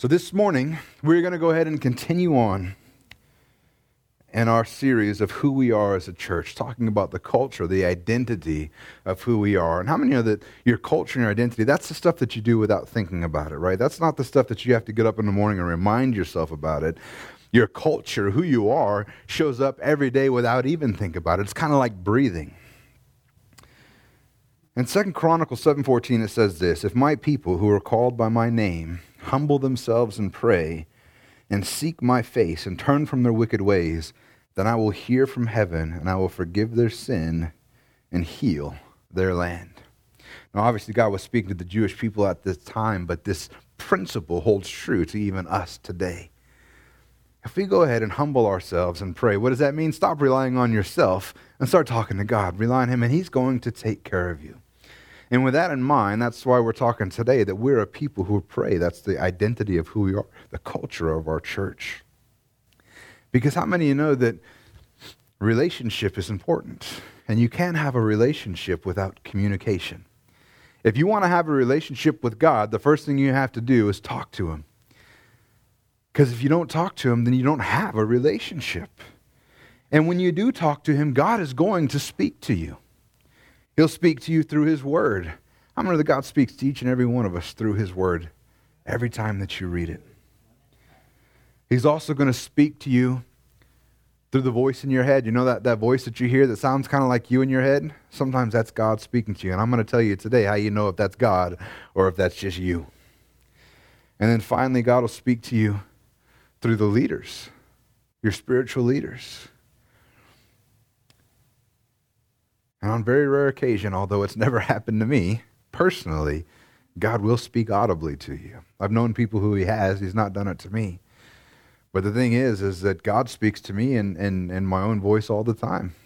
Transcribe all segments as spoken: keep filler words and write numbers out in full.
So this morning, we're going to go ahead and continue on in our series of who we are as a church, talking about the culture, the identity of who we are. And how many know that your culture and your identity, that's the stuff that you do without thinking about it, right? That's not the stuff that you have to get up in the morning and remind yourself about it. Your culture, who you are, shows up every day without even thinking about it. It's kind of like breathing. In Second Chronicles seven fourteen, it says this: if my people who are called by my name humble themselves and pray and seek my face and turn from their wicked ways, then I will hear from heaven and I will forgive their sin and heal their land. Now, obviously, God was speaking to the Jewish people at this time, but this principle holds true to even us today. If we go ahead and humble ourselves and pray, what does that mean? Stop relying on yourself and start talking to God. Rely on Him, and He's going to take care of you. And with that in mind, that's why we're talking today, that we're a people who pray. That's the identity of who we are, the culture of our church. Because how many of you know that relationship is important? And you can't have a relationship without communication. If you want to have a relationship with God, the first thing you have to do is talk to Him. Because if you don't talk to Him, then you don't have a relationship. And when you do talk to Him, God is going to speak to you. He'll speak to you through His Word. How many know that God speaks to each and every one of us through His Word every time that you read it? He's also going to speak to you through the voice in your head. You know that, that voice that you hear that sounds kind of like you in your head? Sometimes that's God speaking to you. And I'm going to tell you today how you know if that's God or if that's just you. And then finally, God will speak to you through the leaders, your spiritual leaders. And on very rare occasion, although it's never happened to me personally, God will speak audibly to you. I've known people who He has. He's not done it to me. But the thing is, is that God speaks to me in, in, in my own voice all the time.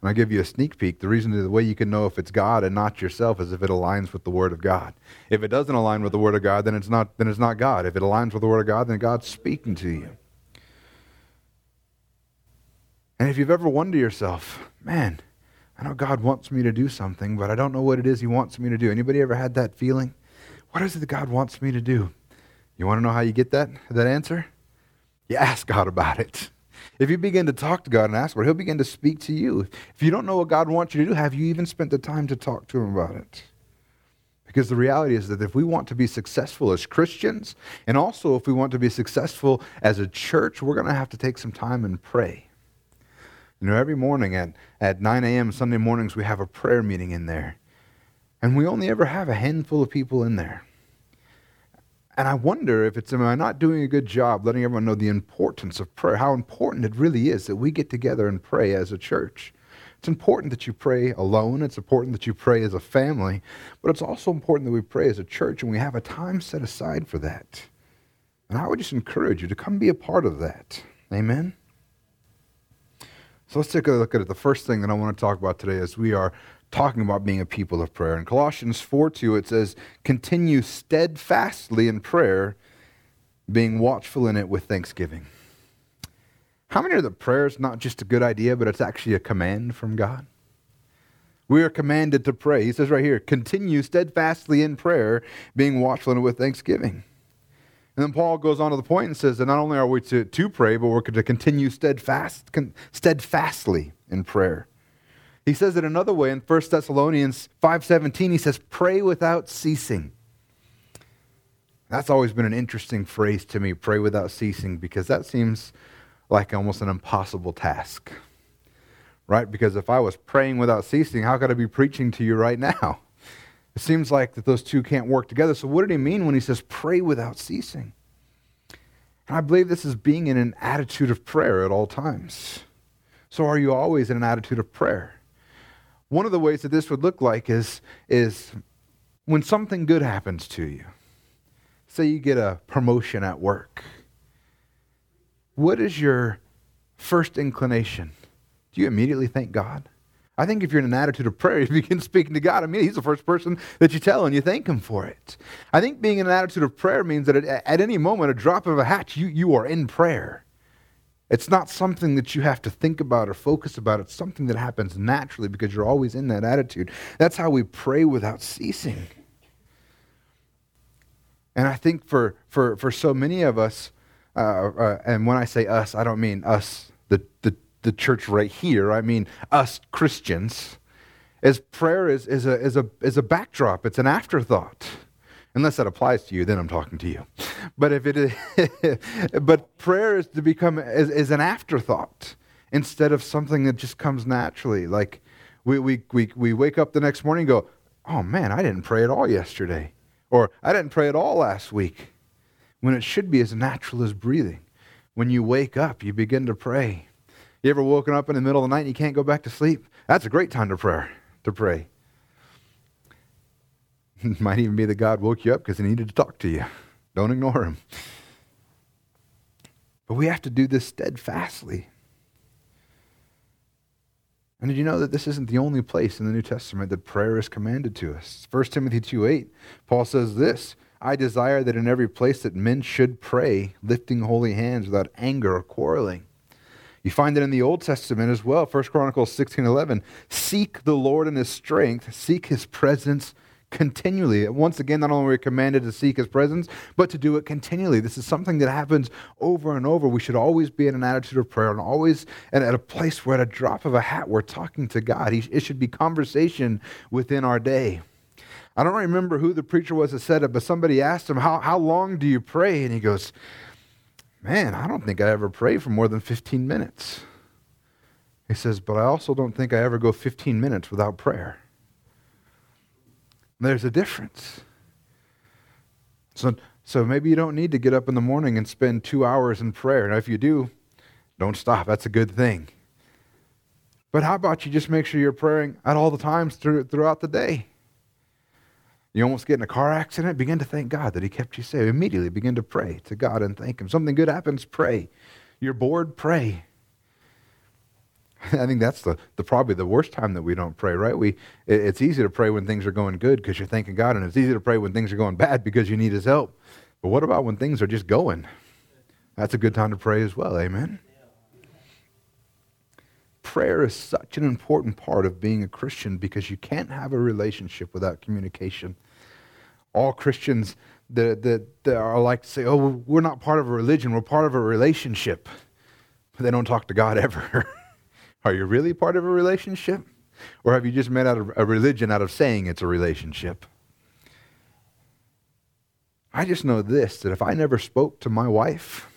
And I'll give you a sneak peek. The reason, the way you can know if it's God and not yourself is if it aligns with the Word of God. If it doesn't align with the Word of God, then it's not, then it's not God. If it aligns with the Word of God, then God's speaking to you. And if you've ever wondered to yourself, man, I know God wants me to do something, but I don't know what it is He wants me to do. Anybody ever had that feeling? What is it that God wants me to do? You want to know how you get that, that answer? You ask God about it. If you begin to talk to God and ask for it, He'll begin to speak to you. If you don't know what God wants you to do, have you even spent the time to talk to Him about it? Because the reality is that if we want to be successful as Christians, and also if we want to be successful as a church, we're going to have to take some time and pray. You know, every morning at, at nine a.m. Sunday mornings, we have a prayer meeting in there. And we only ever have a handful of people in there. And I wonder if it's, am I not doing a good job letting everyone know the importance of prayer, how important it really is that we get together and pray as a church. It's important that you pray alone. It's important that you pray as a family. But it's also important that we pray as a church, and we have a time set aside for that. And I would just encourage you to come be a part of that. Amen? So let's take a look at it. The first thing that I want to talk about today is we are talking about being a people of prayer. In Colossians four two, it says, continue steadfastly in prayer, being watchful in it with thanksgiving. How many are that prayer is not just a good idea, but it's actually a command from God? We are commanded to pray. He says right here, continue steadfastly in prayer, being watchful in it with thanksgiving. And then Paul goes on to the point and says that not only are we to, to pray, but we're to continue steadfast, con, steadfastly in prayer. He says it another way in First Thessalonians five seventeen. He says, pray without ceasing. That's always been an interesting phrase to me, pray without ceasing, because that seems like almost an impossible task, right? Because if I was praying without ceasing, how could I be preaching to you right now? It seems like that those two can't work together. So what did he mean when he says pray without ceasing? And I believe this is being in an attitude of prayer at all times. So are you always in an attitude of prayer? One of the ways that this would look like is, is when something good happens to you. Say you get a promotion at work. What is your first inclination? Do you immediately thank God? I think if you're in an attitude of prayer, you begin speaking to God. I mean, He's the first person that you tell and you thank Him for it. I think being in an attitude of prayer means that at any moment, a drop of a hat, you, you are in prayer. It's not something that you have to think about or focus about. It's something that happens naturally because you're always in that attitude. That's how we pray without ceasing. And I think for for for so many of us, uh, uh, and when I say us, I don't mean us, the, the the church right here. I mean us Christians. As prayer is is a is a is a backdrop. It's an afterthought. Unless that applies to you, then I'm talking to you. But if it is, but prayer is to become is, is an afterthought instead of something that just comes naturally. Like we we we we wake up the next morning and go, oh man, I didn't pray at all yesterday, or I didn't pray at all last week. When it should be as natural as breathing. When you wake up, you begin to pray. You ever woken up in the middle of the night and you can't go back to sleep? That's a great time to prayer to pray. It might even be that God woke you up because he needed to talk to you. Don't ignore him. But we have to do this steadfastly. And did you know that this isn't the only place in the New Testament that prayer is commanded to us? First Timothy two eight, Paul says this, I desire that in every place that men should pray, lifting holy hands without anger or quarreling. You find it in the Old Testament as well. First Chronicles sixteen eleven, seek the Lord in his strength, seek his presence continually. Once again, not only are we commanded to seek his presence, but to do it continually. This is something that happens over and over. We should always be in an attitude of prayer and always and at a place where at a drop of a hat, we're talking to God. It should be conversation within our day. I don't remember who the preacher was that said it, but somebody asked him, how, how long do you pray? And he goes, man, I don't think I ever pray for more than fifteen minutes. He says, but I also don't think I ever go fifteen minutes without prayer. There's a difference. So so maybe you don't need to get up in the morning and spend two hours in prayer. Now, if you do, don't stop. That's a good thing. But how about you just make sure you're praying at all the times through, throughout the day? You almost get in a car accident, begin to thank God that he kept you safe. Immediately begin to pray to God and thank him. Something good happens, pray. You're bored, pray. I think that's the, the probably the worst time that we don't pray, right? We it, It's easy to pray when things are going good because you're thanking God, and it's easy to pray when things are going bad because you need his help. But what about when things are just going? That's a good time to pray as well, amen? Prayer is such an important part of being a Christian because you can't have a relationship without communication. All Christians that, that, that are like to say, oh, we're not part of a religion, we're part of a relationship. But they don't talk to God ever. Are you really part of a relationship? Or have you just made out of a religion out of saying it's a relationship? I just know this, that if I never spoke to my wife,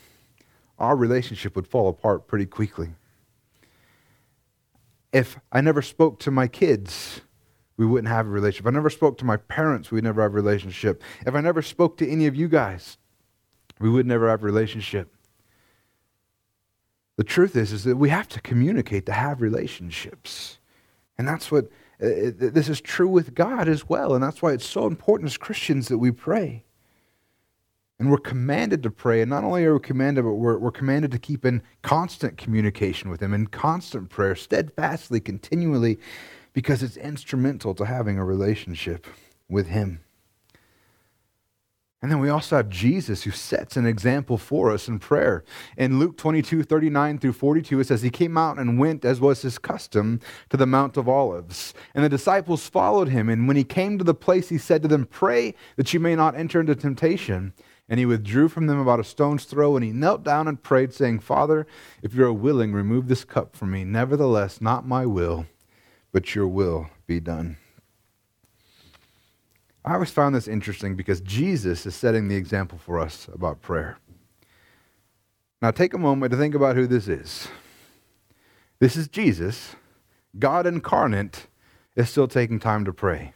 our relationship would fall apart pretty quickly. If I never spoke to my kids, we wouldn't have a relationship. If I never spoke to my parents, we'd never have a relationship. If I never spoke to any of you guys, we would never have a relationship. The truth is, is that we have to communicate to have relationships. And that's what, uh, this is true with God as well. And that's why it's so important as Christians that we pray. And we're commanded to pray. And not only are we commanded, but we're, we're commanded to keep in constant communication with him, in constant prayer, steadfastly, continually, because it's instrumental to having a relationship with him. And then we also have Jesus, who sets an example for us in prayer. In Luke twenty-two, thirty-nine through forty-two, it says, he came out and went, as was his custom, to the Mount of Olives. And the disciples followed him. And when he came to the place, he said to them, pray that you may not enter into temptation. And he withdrew from them about a stone's throw, and he knelt down and prayed, saying, Father, if you are willing, remove this cup from me. Nevertheless, not my will, but your will be done. I always found this interesting because Jesus is setting the example for us about prayer. Now take a moment to think about who this is. This is Jesus, God incarnate, is still taking time to pray.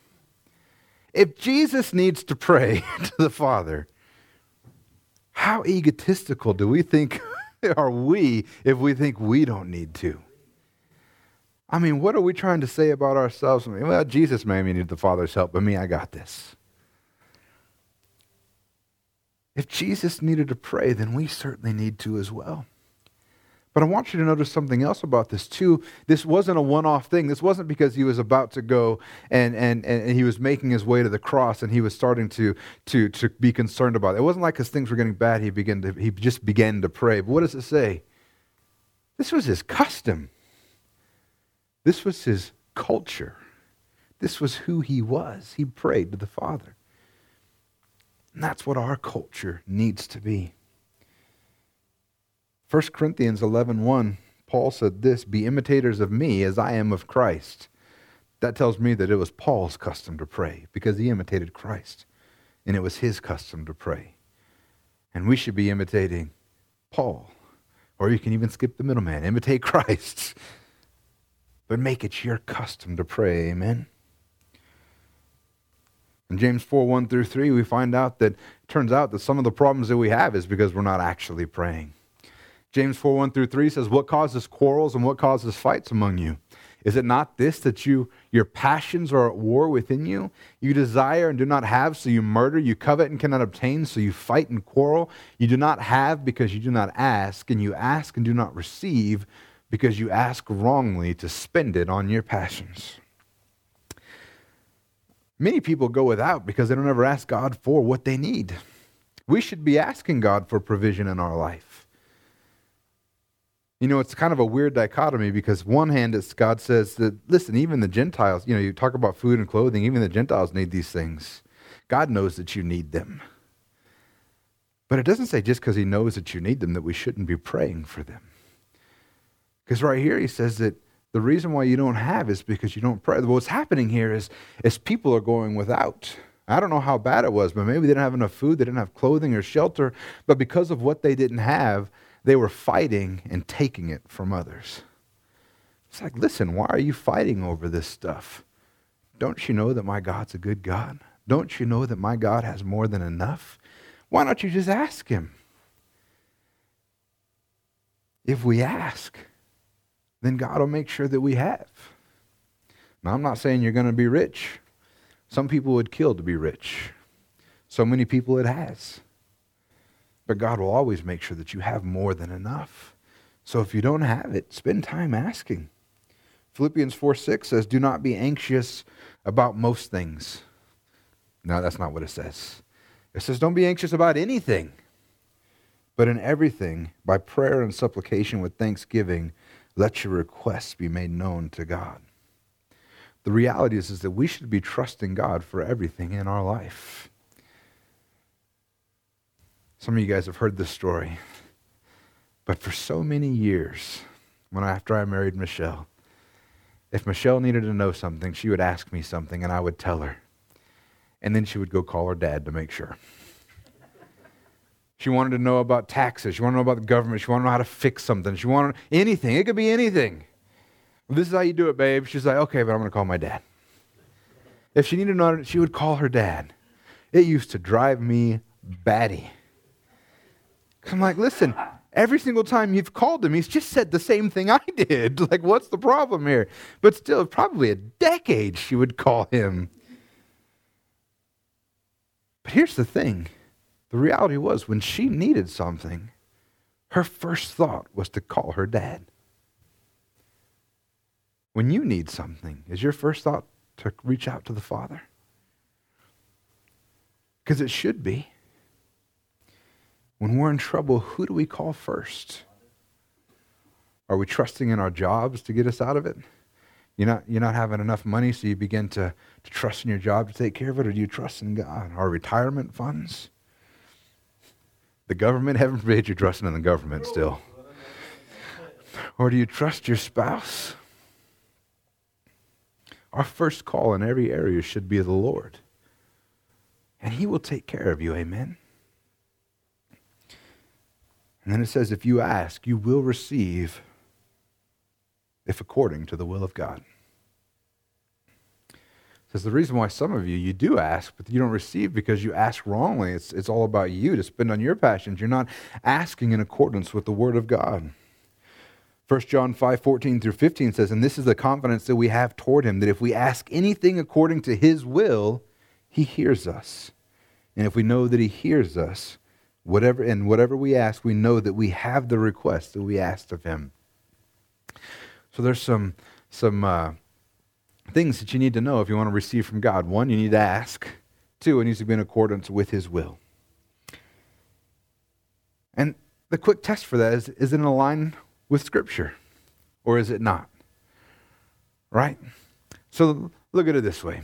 If Jesus needs to pray to the Father, how egotistical do we think are we if we think we don't need to? I mean, what are we trying to say about ourselves? I mean, well, Jesus made me need the Father's help, but me, I got this. If Jesus needed to pray, then we certainly need to as well. But I want you to notice something else about this too. This wasn't a one-off thing. This wasn't because he was about to go and and, and he was making his way to the cross and he was starting to to to be concerned about it. It wasn't like his things were getting bad. He began to he just began to pray. But what does it say? This was his custom. This was his culture. This was who he was. He prayed to the Father. And that's what our culture needs to be. First Corinthians eleven one, Paul said this, "Be imitators of me as I am of Christ." That tells me that it was Paul's custom to pray because he imitated Christ, and it was his custom to pray. And we should be imitating Paul, or you can even skip the middleman, imitate Christ, but make it your custom to pray, amen? In James four one through three, we find out that it turns out that some of the problems that we have is because we're not actually praying. James four one through three says, "What causes quarrels and what causes fights among you? Is it not this, that you your passions are at war within you? You desire and do not have, so you murder. You covet and cannot obtain, so you fight and quarrel. You do not have because you do not ask, and you ask and do not receive because you ask wrongly to spend it on your passions." Many people go without because they don't ever ask God for what they need. We should be asking God for provision in our life. You know, it's kind of a weird dichotomy because one hand, it's God says that, listen, even the Gentiles, you know, you talk about food and clothing, even the Gentiles need these things. God knows that you need them. But it doesn't say just because he knows that you need them that we shouldn't be praying for them. Because right here he says that the reason why you don't have is because you don't pray. What's happening here is, is people are going without. I don't know how bad it was, but maybe they didn't have enough food, they didn't have clothing or shelter, but because of what they didn't have, they were fighting and taking it from others. It's like, listen, why are you fighting over this stuff? Don't you know that my God's a good God? Don't you know that my God has more than enough? Why don't you just ask him? If we ask, then God will make sure that we have. Now, I'm not saying you're going to be rich. Some people would kill to be rich. So many people it has. But God will always make sure that you have more than enough. So if you don't have it, spend time asking. Philippians four six says, "Do not be anxious about most things." No, that's not what it says. It says, "Don't be anxious about anything, but in everything, by prayer and supplication with thanksgiving, let your requests be made known to God." The reality is, is that we should be trusting God for everything in our life. Some of you guys have heard this story, but for so many years, when I, after I married Michelle, if Michelle needed to know something, she would ask me something and I would tell her. And then she would go call her dad to make sure. She wanted to know about taxes. She wanted to know about the government. She wanted to know how to fix something. She wanted anything. It could be anything. "This is how you do it, babe." She's like, "Okay, but I'm going to call my dad." If she needed to know, she would call her dad. It used to drive me batty. I'm like, listen, every single time you've called him, he's just said the same thing I did. Like, what's the problem here? But still, probably a decade she would call him. But here's the thing. The reality was, when she needed something, her first thought was to call her dad. When you need something, is your first thought to reach out to the Father? Because it should be. When we're in trouble, who do we call first? Are we trusting in our jobs to get us out of it? You're not, you're not having enough money, so you begin to, to trust in your job to take care of it, or do you trust in God? Our retirement funds? The government? Heaven forbid you're trusting in the government still. Or do you trust your spouse? Our first call in every area should be the Lord. And he will take care of you, amen? And then it says, if you ask, you will receive, if according to the will of God. It says the reason why some of you, you do ask, but you don't receive because you ask wrongly. It's, it's all about you to spend on your passions. You're not asking in accordance with the word of God. First John five fourteen through fifteen says, "And this is the confidence that we have toward him, that if we ask anything according to his will, he hears us. And if we know that he hears us, Whatever and whatever we ask, we know that we have the request that we asked of him." So there's some some uh, things that you need to know if you want to receive from God. One, you need to ask. Two, it needs to be in accordance with his will. And the quick test for that is, is it in line with Scripture? Or is it not? Right? So look at it this way.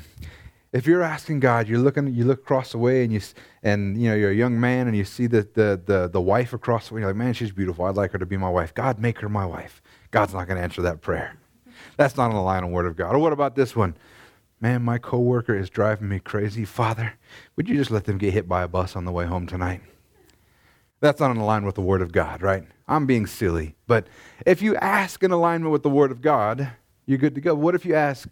If you're asking God, you're looking, you look across the way, and you, and you know, you're a young man, and you see the the the, the wife across the way. You're like, man, she's beautiful. I'd like her to be my wife. God, make her my wife. God's not going to answer that prayer. That's not on the line of Word of God. Or what about this one? Man, my coworker is driving me crazy. Father, would you just let them get hit by a bus on the way home tonight? That's not in line with the Word of God, right? I'm being silly. But if you ask in alignment with the Word of God, you're good to go. What if you ask,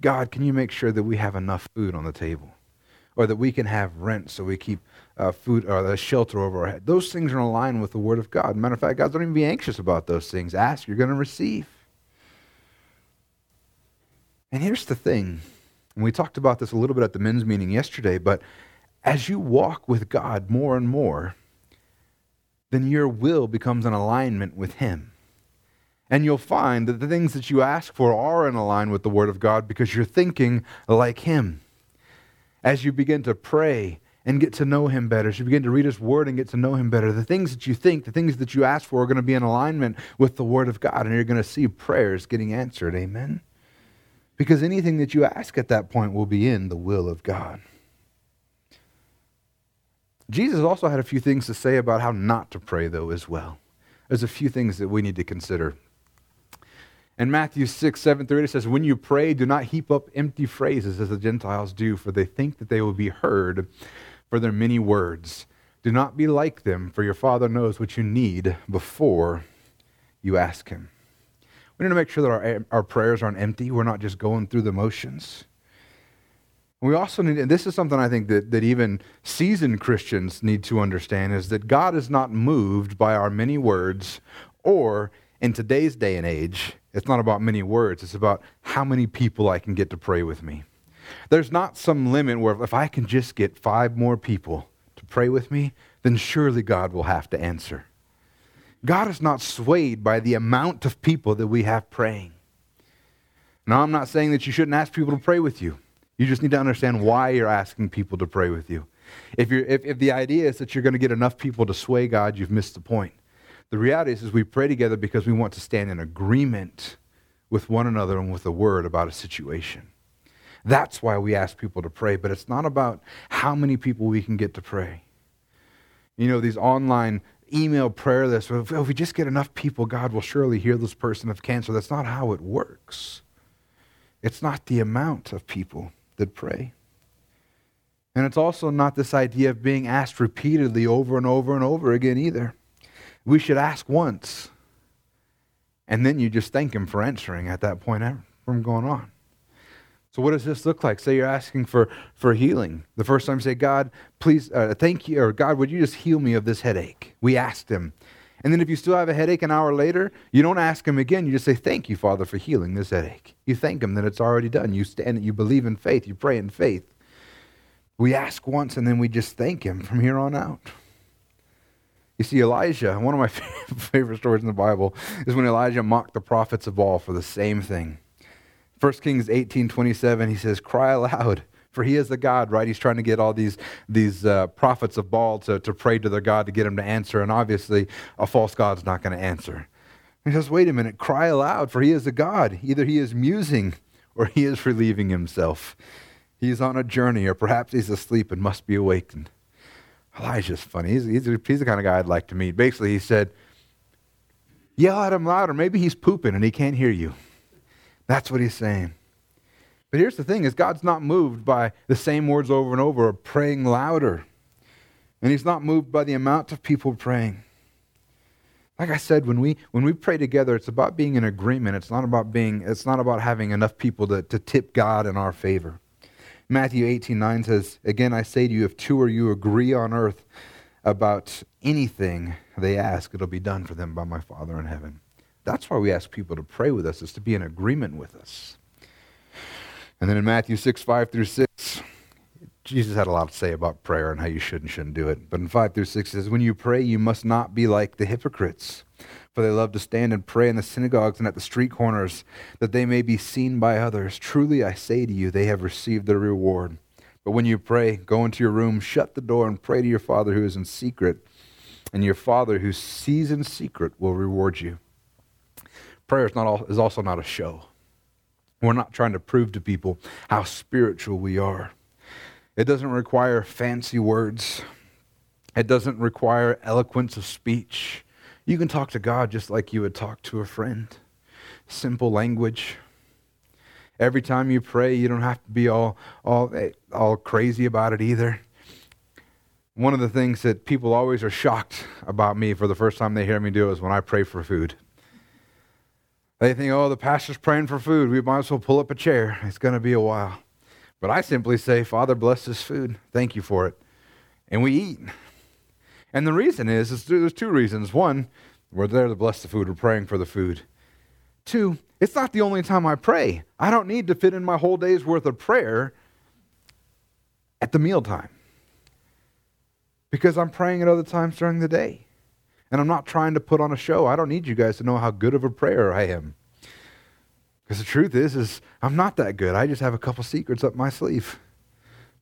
God, can you make sure that we have enough food on the table? Or that we can have rent so we keep uh, food or the shelter over our head? Those things are in line with the Word of God. Matter of fact, guys, don't even be anxious about those things. Ask, you're going to receive. And here's the thing, and we talked about this a little bit at the men's meeting yesterday, but as you walk with God more and more, then your will becomes in alignment with Him. And you'll find that the things that you ask for are in alignment with the Word of God because you're thinking like Him. As you begin to pray and get to know Him better, as you begin to read His Word and get to know Him better, the things that you think, the things that you ask for are going to be in alignment with the Word of God, and you're going to see prayers getting answered, amen? Because anything that you ask at that point will be in the will of God. Jesus also had a few things to say about how not to pray, though, as well. There's a few things that we need to consider. In Matthew six, seven through eight, it says, when you pray, do not heap up empty phrases as the Gentiles do, for they think that they will be heard for their many words. Do not be like them, for your Father knows what you need before you ask Him. We need to make sure that our our prayers aren't empty. We're not just going through the motions. We also need, and this is something I think that, that even seasoned Christians need to understand, is that God is not moved by our many words, or in today's day and age, it's not about many words. It's about how many people I can get to pray with me. There's not some limit where if I can just get five more people to pray with me, then surely God will have to answer. God is not swayed by the amount of people that we have praying. Now, I'm not saying that you shouldn't ask people to pray with you. You just need to understand why you're asking people to pray with you. If you're, if, if the idea is that you're going to get enough people to sway God, you've missed the point. The reality is, is we pray together because we want to stand in agreement with one another and with the Word about a situation. That's why we ask people to pray, but it's not about how many people we can get to pray. You know, these online email prayer list, if we just get enough people, God will surely heal this person of cancer. That's not how it works. It's not the amount of people that pray. And it's also not this idea of being asked repeatedly over and over and over again either. We should ask once, and then you just thank Him for answering at that point from going on. So what does this look like? Say you're asking for, for healing. The first time you say, God, please, uh, thank you, or God, would you just heal me of this headache? We asked Him. And then if you still have a headache an hour later, you don't ask Him again. You just say, thank you, Father, for healing this headache. You thank Him that it's already done. You stand, you believe in faith. You pray in faith. We ask once, and then we just thank Him from here on out. You see, Elijah, one of my favorite stories in the Bible is when Elijah mocked the prophets of Baal for the same thing. First Kings eighteen twenty-seven, he says, cry aloud, for He is the God, right? He's trying to get all these these uh, prophets of Baal to, to pray to their God to get Him to answer, and obviously a false God's not going to answer. He says, wait a minute, cry aloud, for He is the God. Either He is musing or He is relieving Himself. He's on a journey, or perhaps He's asleep and must be awakened. Elijah's funny. He's, he's, he's the kind of guy I'd like to meet. Basically, he said, yell at Him louder. Maybe He's pooping and He can't hear you. That's what He's saying. But here's the thing, is God's not moved by the same words over and over, or praying louder. And He's not moved by the amount of people praying. Like I said, when we when we pray together, it's about being in agreement. It's not about being, it's not about having enough people to, to tip God in our favor. Matthew eighteen nine says, again, I say to you, if two or you agree on earth about anything they ask, it'll be done for them by my Father in heaven. That's why we ask people to pray with us, is to be in agreement with us. And then in Matthew six, five through six, Jesus had a lot to say about prayer and how you should and shouldn't do it. But in five through six, it says, when you pray, you must not be like the hypocrites, for they love to stand and pray in the synagogues and at the street corners, that they may be seen by others. Truly I say to you, they have received their reward. But when you pray, go into your room, shut the door, and pray to your Father who is in secret, and your Father who sees in secret will reward you. Prayer is, not all, is also not a show. We're not trying to prove to people how spiritual we are. It doesn't require fancy words. It doesn't require eloquence of speech. You can talk to God just like you would talk to a friend. Simple language. Every time you pray, you don't have to be all, all, all crazy about it either. One of the things that people always are shocked about me for the first time they hear me do is when I pray for food. They think, oh, the pastor's praying for food. We might as well pull up a chair. It's going to be a while. But I simply say, Father, bless this food. Thank you for it. And we eat. And the reason is, is there's two reasons. One, we're there to bless the food. We're praying for the food. Two, it's not the only time I pray. I don't need to fit in my whole day's worth of prayer at the mealtime, because I'm praying at other times during the day. And I'm not trying to put on a show. I don't need you guys to know how good of a prayer I am. Because the truth is, is I'm not that good. I just have a couple secrets up my sleeve.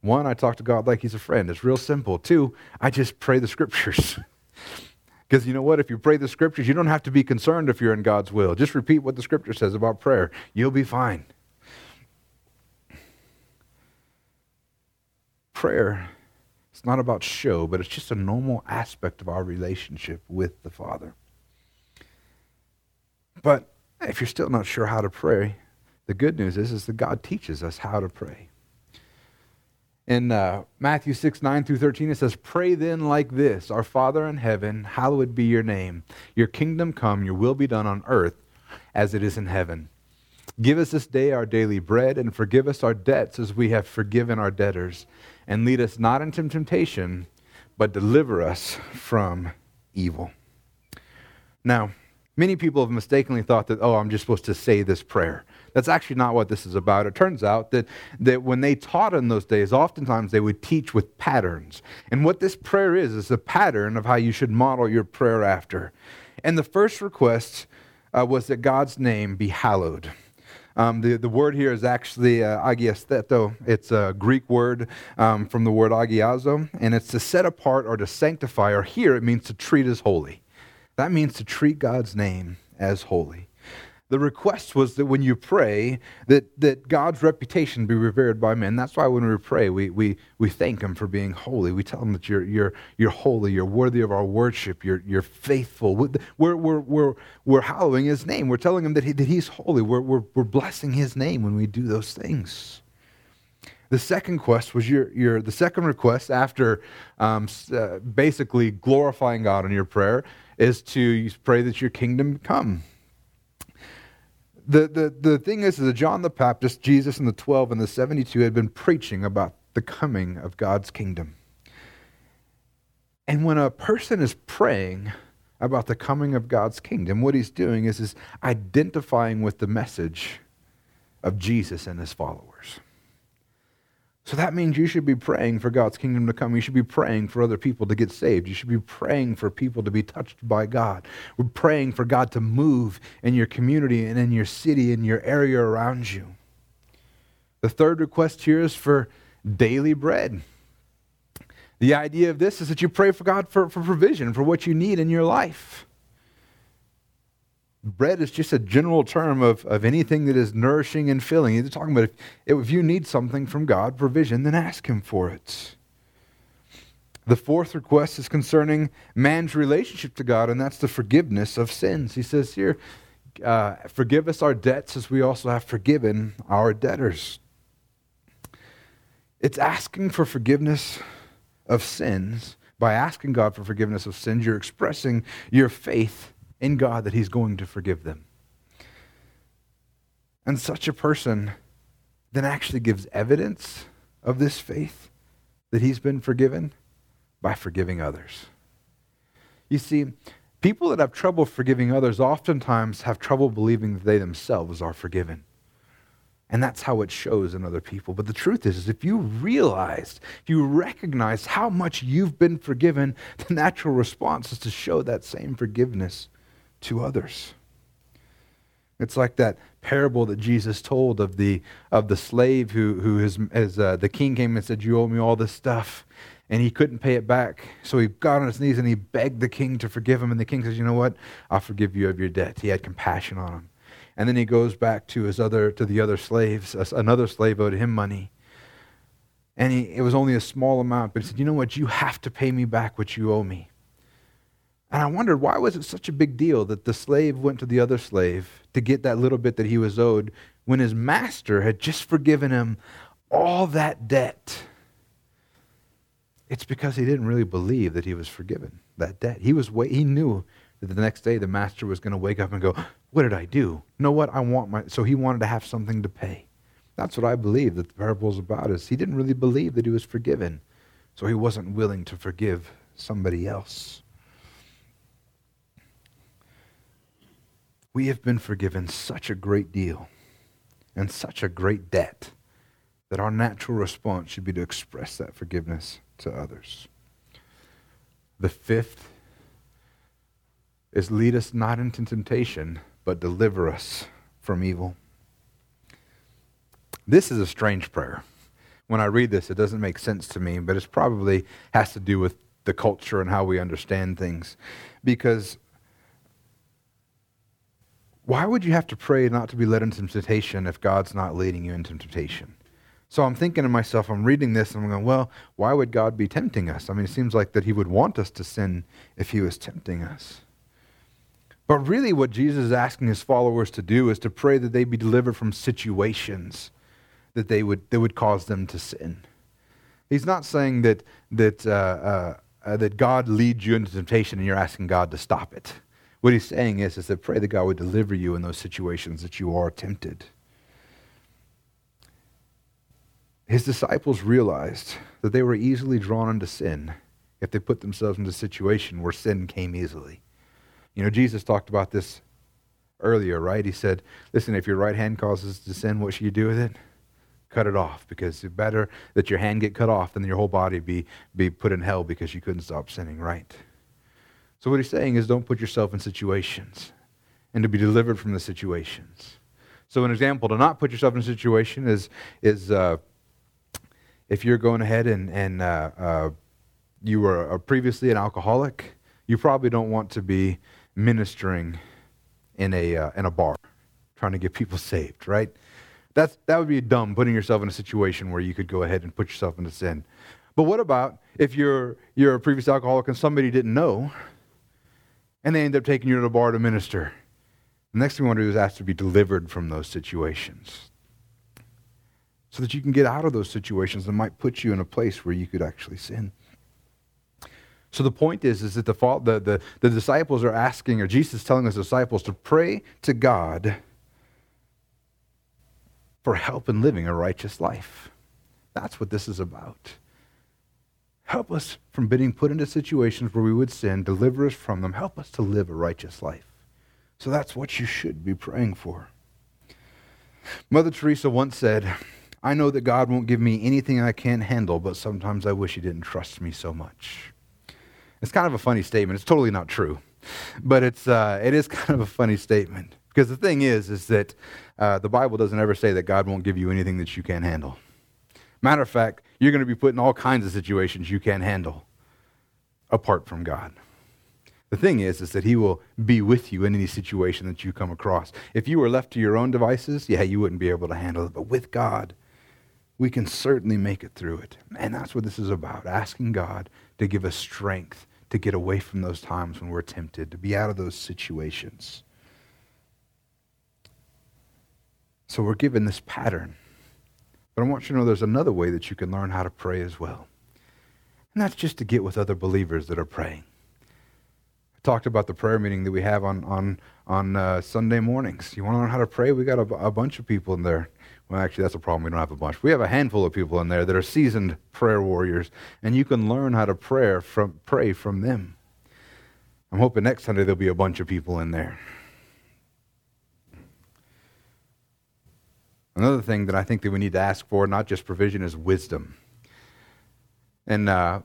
One, I talk to God like he's a friend. It's real simple. Two, I just pray the scriptures. Because you know what? If you pray the scriptures, you don't have to be concerned if you're in God's will. Just repeat what the scripture says about prayer. You'll be fine. Prayer, it's not about show, but it's just a normal aspect of our relationship with the Father. But if you're still not sure how to pray, the good news is, is that God teaches us how to pray. In uh, Matthew six, nine through thirteen, it says, "Pray then like this, our Father in heaven, hallowed be your name. Your kingdom come, your will be done on earth as it is in heaven. Give us this day our daily bread, and forgive us our debts as we have forgiven our debtors. And lead us not into temptation, but deliver us from evil." Now, many people have mistakenly thought that, oh, I'm just supposed to say this prayer. That's actually not what this is about. It turns out that, that when they taught in those days, oftentimes they would teach with patterns. And what this prayer is, is a pattern of how you should model your prayer after. And the first request uh, was that God's name be hallowed. Um, the, the word here is actually uh, agiasteto. It's a Greek word um, from the word agiazo, and it's to set apart or to sanctify, or here it means to treat as holy. That means to treat God's name as holy. The request was that when you pray, that, that God's reputation be revered by men. That's why when we pray, we we we thank him for being holy. We tell him that you're you're you're holy, you're worthy of our worship, you're you're faithful. We're we're we're we're hallowing his name. We're telling him that he, that he's holy. We're we're we're blessing his name when we do those things. The second quest was your your the second request after um, uh, basically glorifying God in your prayer is to pray that your kingdom come. The, the the thing is that John the Baptist, Jesus, and the twelve and the seventy-two had been preaching about the coming of God's kingdom. And when a person is praying about the coming of God's kingdom, what he's doing is, is identifying with the message of Jesus and his followers. So that means you should be praying for God's kingdom to come. You should be praying for other people to get saved. You should be praying for people to be touched by God. We're praying for God to move in your community and in your city, in your area around you. The third request here is for daily bread. The idea of this is that you pray for God for, for provision, for what you need in your life. Bread is just a general term of, of anything that is nourishing and filling. You're talking about if, if you need something from God, provision, then ask him for it. The fourth request is concerning man's relationship to God, and that's the forgiveness of sins. He says here, uh, forgive us our debts as we also have forgiven our debtors. It's asking for forgiveness of sins. By asking God for forgiveness of sins, you're expressing your faith in God that he's going to forgive them. And such a person then actually gives evidence of this faith that he's been forgiven by forgiving others. You see, people that have trouble forgiving others oftentimes have trouble believing that they themselves are forgiven. And that's how it shows in other people. But the truth is, is if you realize, if you recognize how much you've been forgiven, the natural response is to show that same forgiveness to others. It's like that parable that Jesus told of the of the slave who who is as uh, the king came and said, "You owe me all this stuff," and he couldn't pay it back. So he got on his knees and he begged the king to forgive him. And the king says, "You know what? I'll forgive you of your debt." He had compassion on him. And then he goes back to his other to the other slaves. Another slave owed him money. And he, it was only a small amount, but he said, you know what, you have to pay me back what you owe me. And I wondered, why was it such a big deal that the slave went to the other slave to get that little bit that he was owed when his master had just forgiven him all that debt? It's because he didn't really believe that he was forgiven that debt. He was wa- he knew that the next day the master was going to wake up and go, what did I do? You know what, I want my... So he wanted to have something to pay. That's what I believe that the parable is about, is he didn't really believe that he was forgiven, so he wasn't willing to forgive somebody else. We have been forgiven such a great deal and such a great debt that our natural response should be to express that forgiveness to others. The fifth is lead us not into temptation, but deliver us from evil. This is a strange prayer. When I read this, it doesn't make sense to me, but it probably has to do with the culture and how we understand things. Because why would you have to pray not to be led into temptation if God's not leading you into temptation? So I'm thinking to myself, I'm reading this, and I'm going, well, why would God be tempting us? I mean, it seems like that he would want us to sin if he was tempting us. But really what Jesus is asking his followers to do is to pray that they be delivered from situations that they would that would cause them to sin. He's not saying that that uh, uh, that God leads you into temptation and you're asking God to stop it. What he's saying is, is that pray that God would deliver you in those situations that you are tempted. His disciples realized that they were easily drawn into sin if they put themselves into a situation where sin came easily. You know, Jesus talked about this earlier, right? He said, listen, if your right hand causes to sin, what should you do with it? Cut it off, because it's better that your hand get cut off than your whole body be be put in hell because you couldn't stop sinning, right? So what he's saying is don't put yourself in situations and to be delivered from the situations. So an example to not put yourself in a situation is is uh, if you're going ahead and, and uh, uh, you were uh, previously an alcoholic, you probably don't want to be ministering in a uh, in a bar, trying to get people saved, right? That's, that would be dumb, putting yourself in a situation where you could go ahead and put yourself into sin. But what about if you're you're a previous alcoholic and somebody didn't know, and they end up taking you to the bar to minister? The next thing we want to do is ask to be delivered from those situations so that you can get out of those situations that might put you in a place where you could actually sin. So the point is, is that the, the, the, the disciples are asking, or Jesus is telling his disciples to pray to God for help in living a righteous life. That's what this is about. Help us from being put into situations where we would sin. Deliver us from them. Help us to live a righteous life. So that's what you should be praying for. Mother Teresa once said, I know that God won't give me anything I can't handle, but sometimes I wish he didn't trust me so much. It's kind of a funny statement. It's totally not true. But it's uh, it is kind of a funny statement. Because the thing is, is that uh, the Bible doesn't ever say that God won't give you anything that you can't handle. Matter of fact, you're going to be put in all kinds of situations you can't handle apart from God. The thing is, is that he will be with you in any situation that you come across. If you were left to your own devices, yeah, you wouldn't be able to handle it. But with God, we can certainly make it through it. And that's what this is about, asking God to give us strength to get away from those times when we're tempted, to be out of those situations. So we're given this pattern. But I want you to know there's another way that you can learn how to pray as well. And that's just to get with other believers that are praying. I talked about the prayer meeting that we have on on, on uh, Sunday mornings. You want to learn how to pray? We got a, a bunch of people in there. Well, actually, that's a problem. We don't have a bunch. We have a handful of people in there that are seasoned prayer warriors, and you can learn how to pray from, pray from them. I'm hoping next Sunday there'll be a bunch of people in there. Another thing that I think that we need to ask for, not just provision, is wisdom. And uh,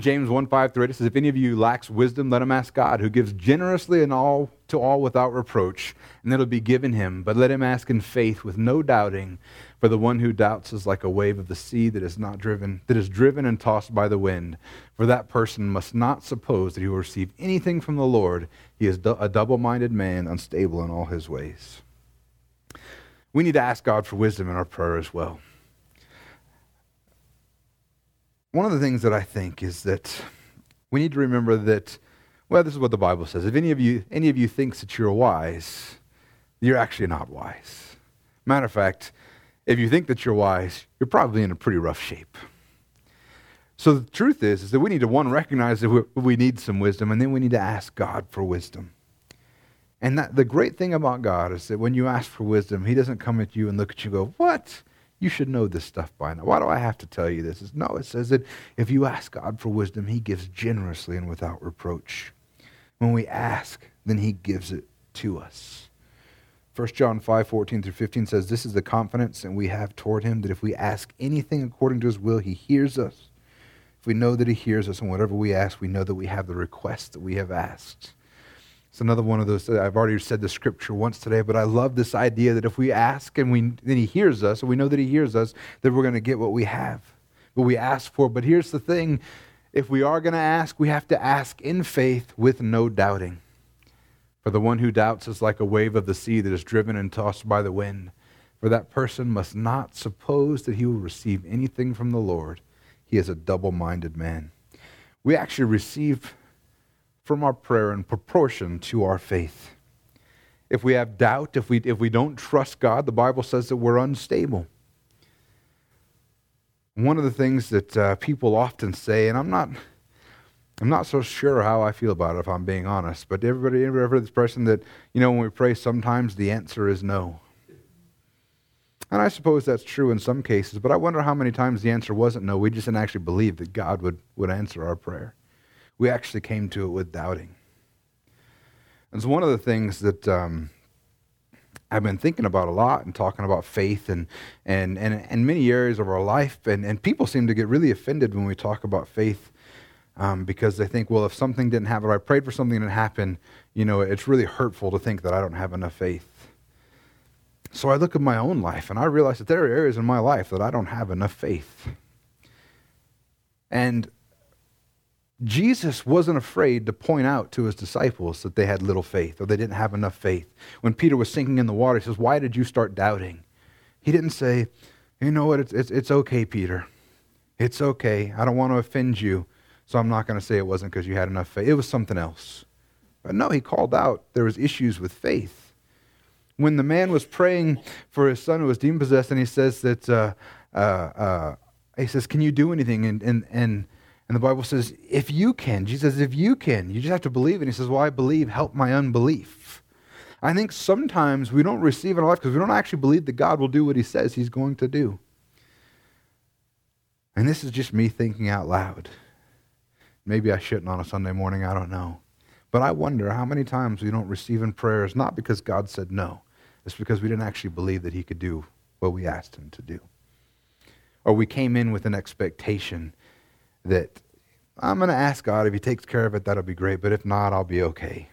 James one, five through eight, it says, if any of you lacks wisdom, let him ask God, who gives generously and all to all without reproach, and it'll be given him. But let him ask in faith with no doubting, for the one who doubts is like a wave of the sea that is not driven, that is driven and tossed by the wind. For that person must not suppose that he will receive anything from the Lord. He is a double-minded man, unstable in all his ways. we need to ask God for wisdom in our prayer as well. One of the things that I think is that we need to remember that, well, this is what the Bible says. If any of you any of you thinks that you're wise, you're actually not wise. Matter of fact, if you think that you're wise, you're probably in a pretty rough shape. So the truth is, is that we need to, one, recognize that we, we need some wisdom, and then we need to ask God for wisdom. And that the great thing about God is that when you ask for wisdom, he doesn't come at you and look at you and go, what? You should know this stuff by now. Why do I have to tell you this? It's, no, it says that if you ask God for wisdom, he gives generously and without reproach. When we ask, then he gives it to us. First John five, fourteen through fifteen says, this is the confidence that we have toward him, that if we ask anything according to his will, he hears us. If we know that he hears us, and whatever we ask, we know that we have the request that we have asked. It's another one of those, I've already said the scripture once today, but I love this idea that if we ask and we, then he hears us, and we know that he hears us, that we're going to get what we have, what we ask for. But here's the thing, if we are going to ask, we have to ask in faith with no doubting. For the one who doubts is like a wave of the sea that is driven and tossed by the wind. For that person must not suppose that he will receive anything from the Lord. He is a double-minded man. We actually receive from our prayer in proportion to our faith. If we have doubt, if we if we don't trust God, the Bible says that we're unstable. One of the things that uh, people often say, and I'm not I'm not so sure how I feel about it if I'm being honest, but everybody, every this person that, you know, when we pray, sometimes the answer is no. And I suppose that's true in some cases, but I wonder how many times the answer wasn't no. We just didn't actually believe that God would, would answer our prayer. We actually came to it with doubting. And so one of the things that um, I've been thinking about a lot and talking about faith and and and, and many areas of our life, and, and people seem to get really offended when we talk about faith um, because they think, well, if something didn't happen, or I prayed for something and it happened, you know, it's really hurtful to think that I don't have enough faith. So I look at my own life and I realize that there are areas in my life that I don't have enough faith. And Jesus wasn't afraid to point out to his disciples that they had little faith or they didn't have enough faith. When Peter was sinking in the water, he says, why did you start doubting? He didn't say, you know what, it's it's, it's okay, Peter. It's okay. I don't want to offend you, so I'm not going to say it wasn't because you had enough faith. It was something else. But no, he called out there was issues with faith. When the man was praying for his son who was demon-possessed, and he says that, uh, uh, uh, he says, can you do anything? And, and, and And the Bible says, if you can, Jesus says, if you can, you just have to believe. And he says, well, I believe, help my unbelief. I think sometimes we don't receive in our life because we don't actually believe that God will do what he says he's going to do. And this is just me thinking out loud. Maybe I shouldn't on a Sunday morning, I don't know. But I wonder how many times we don't receive in prayers, not because God said no. It's because we didn't actually believe that he could do what we asked him to do. Or we came in with an expectation that I'm going to ask God, if he takes care of it, that'll be great, but if not, I'll be okay.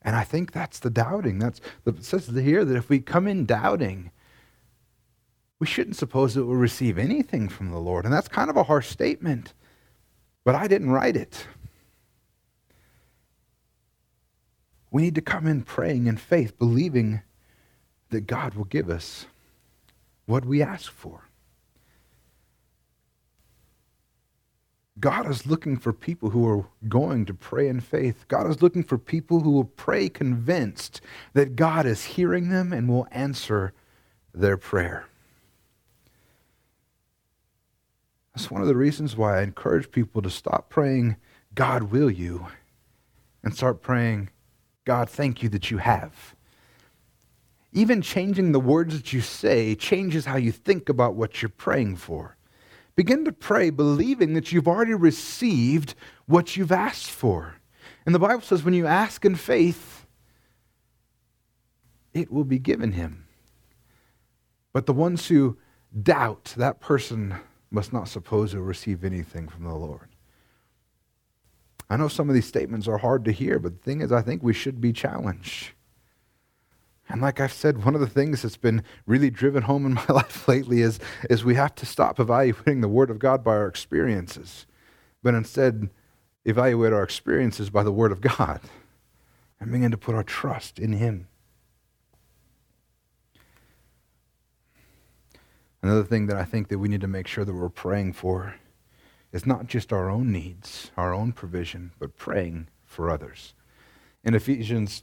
And I think that's the doubting. That's the, it says here that if we come in doubting, we shouldn't suppose that we'll receive anything from the Lord. And that's kind of a harsh statement, but I didn't write it. We need to come in praying in faith, believing that God will give us what we ask for. God is looking for people who are going to pray in faith. God is looking for people who will pray convinced that God is hearing them and will answer their prayer. That's one of the reasons why I encourage people to stop praying, God, will you? And start praying, God, thank you that you have. Even changing the words that you say changes how you think about what you're praying for. Begin to pray believing that you've already received what you've asked for. And the Bible says when you ask in faith, it will be given him. But the ones who doubt, that person must not suppose to receive anything from the Lord. I know some of these statements are hard to hear, but the thing is, I think we should be challenged. And like I've said, one of the things that's been really driven home in my life lately is, is we have to stop evaluating the Word of God by our experiences, but instead evaluate our experiences by the Word of God and begin to put our trust in Him. Another thing that I think that we need to make sure that we're praying for is not just our own needs, our own provision, but praying for others. In Ephesians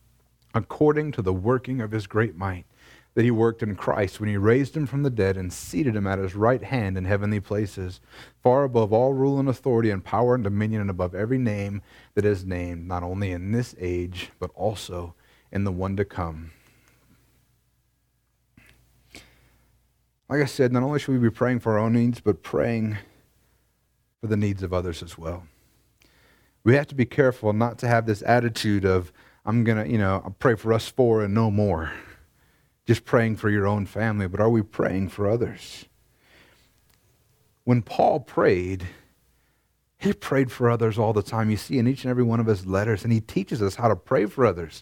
according to the working of his great might, that he worked in Christ when he raised him from the dead and seated him at his right hand in heavenly places, far above all rule and authority and power and dominion and above every name that is named, not only in this age, but also in the one to come. Like I said, not only should we be praying for our own needs, but praying for the needs of others as well. We have to be careful not to have this attitude of, I'm going to, you know, I'll pray for us four and no more. Just praying for your own family, but are we praying for others? When Paul prayed, he prayed for others all the time. You see in each and every one of his letters, and he teaches us how to pray for others.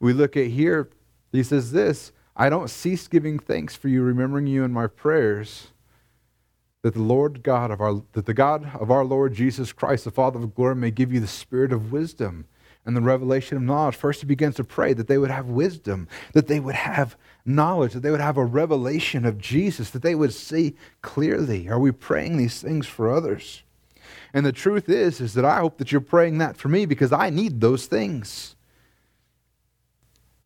We look at here, he says this, I don't cease giving thanks for you, remembering you in my prayers, that the Lord God of our, that the God of our Lord Jesus Christ, the Father of glory, may give you the spirit of wisdom and the revelation of knowledge. First he begins to pray that they would have wisdom, that they would have knowledge, that they would have a revelation of Jesus, that they would see clearly. Are we praying these things for others? And the truth is, is that I hope that you're praying that for me, because I need those things.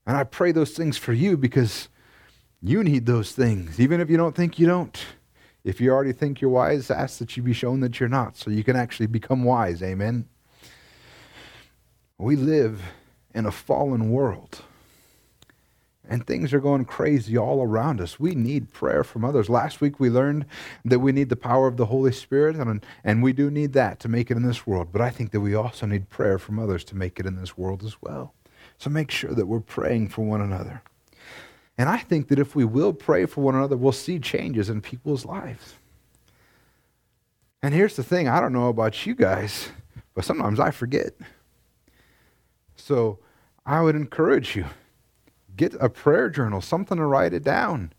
And I pray those things for you because you need those things, even if you don't think you don't. If you already think you're wise, ask that you be shown that you're not, so you can actually become wise, amen? We live in a fallen world, and things are going crazy all around us. We need prayer from others. Last week we learned that we need the power of the Holy Spirit, and, and we do need that to make it in this world. But I think that we also need prayer from others to make it in this world as well. So make sure that we're praying for one another. And I think that if we will pray for one another, we'll see changes in people's lives. And here's the thing, I don't know about you guys, but sometimes I forget. So I would encourage you, get a prayer journal, something to write it down.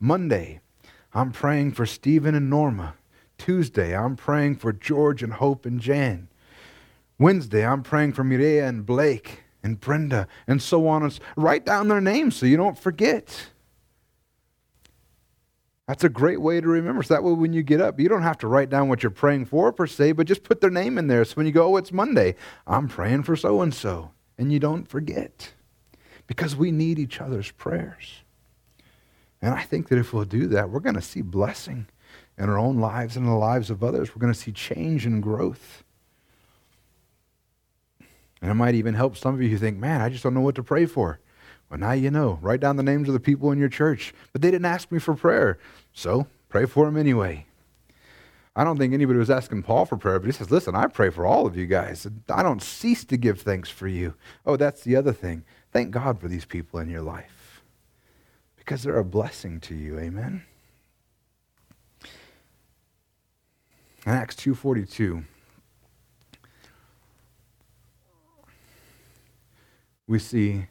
Monday, I'm praying for Stephen and Norma. Tuesday, I'm praying for George and Hope and Jan. Wednesday, I'm praying for Mireya and Blake and Brenda and so on. And so. Write down their names so you don't forget. That's a great way to remember. So that way when you get up, you don't have to write down what you're praying for per se, but just put their name in there. So when you go, oh, it's Monday, I'm praying for so-and-so. And you don't forget, because we need each other's prayers. And I think that if we'll do that, we're going to see blessing in our own lives and in the lives of others. We're going to see change and growth. And it might even help some of you who think, man, I just don't know what to pray for. Well, now you know. Write down the names of the people in your church. But they didn't ask me for prayer, so pray for them anyway. I don't think anybody was asking Paul for prayer, but he says, listen, I pray for all of you guys. I don't cease to give thanks for you. Oh, that's the other thing. Thank God for these people in your life, because they're a blessing to you, amen? In Acts two forty-two, we see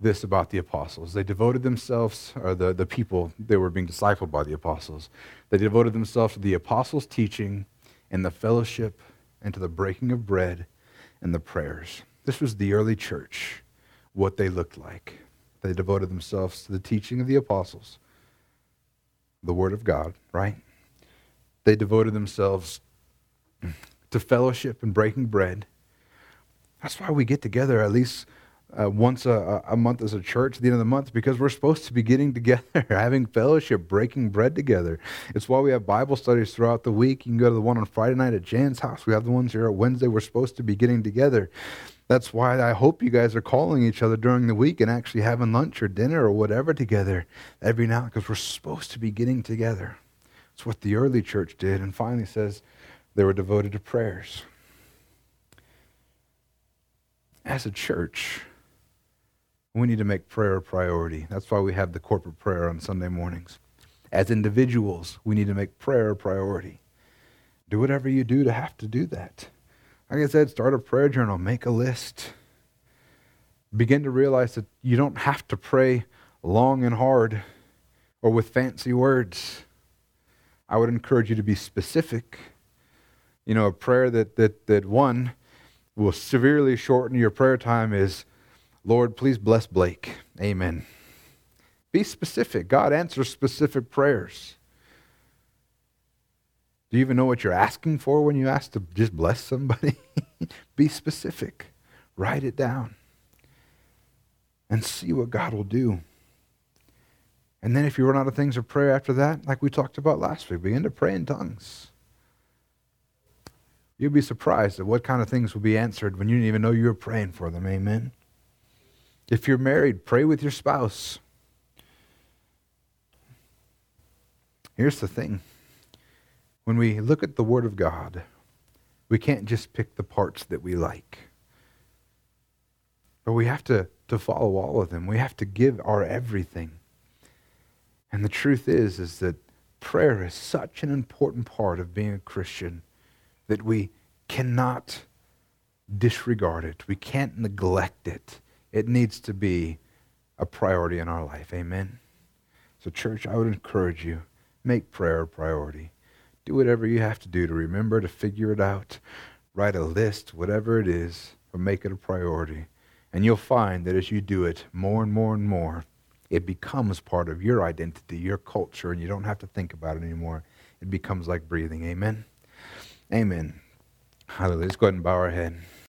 this about the apostles. They devoted themselves, or the, the people, they were being discipled by the apostles. They devoted themselves to the apostles' teaching and the fellowship and to the breaking of bread and the prayers. This was the early church, what they looked like. They devoted themselves to the teaching of the apostles, the word of God, right? They devoted themselves to fellowship and breaking bread. That's why we get together at least Uh, once a, a month as a church at the end of the month, because we're supposed to be getting together, having fellowship, breaking bread together. It's why we have Bible studies throughout the week. You can go to the one on Friday night at Jan's house. We have the ones here on Wednesday. We're supposed to be getting together. That's why I hope you guys are calling each other during the week and actually having lunch or dinner or whatever together every now and then, because we're supposed to be getting together. It's what the early church did. And finally says they were devoted to prayers. As a church, we need to make prayer a priority. That's why we have the corporate prayer on Sunday mornings. As individuals, we need to make prayer a priority. Do whatever you do to have to do that. Like I said, start a prayer journal, make a list. Begin to realize that you don't have to pray long and hard or with fancy words. I would encourage you to be specific. You know, a prayer that that that one will severely shorten your prayer time is, Lord, please bless Blake. Amen. Be specific. God answers specific prayers. Do you even know what you're asking for when you ask to just bless somebody? Be specific. Write it down. And see what God will do. And then if you run out of things of prayer after that, like we talked about last week, begin to pray in tongues. You'll be surprised at what kind of things will be answered when you didn't even know you were praying for them. Amen. If you're married, pray with your spouse. Here's the thing. When we look at the Word of God, we can't just pick the parts that we like. But we have to, to follow all of them. We have to give our everything. And the truth is, is that prayer is such an important part of being a Christian that we cannot disregard it. We can't neglect it. It needs to be a priority in our life. Amen? So church, I would encourage you, make prayer a priority. Do whatever you have to do to remember, to figure it out. Write a list, whatever it is, but make it a priority. And you'll find that as you do it more and more and more, it becomes part of your identity, your culture, and you don't have to think about it anymore. It becomes like breathing. Amen? Amen. Hallelujah. Let's go ahead and bow our head.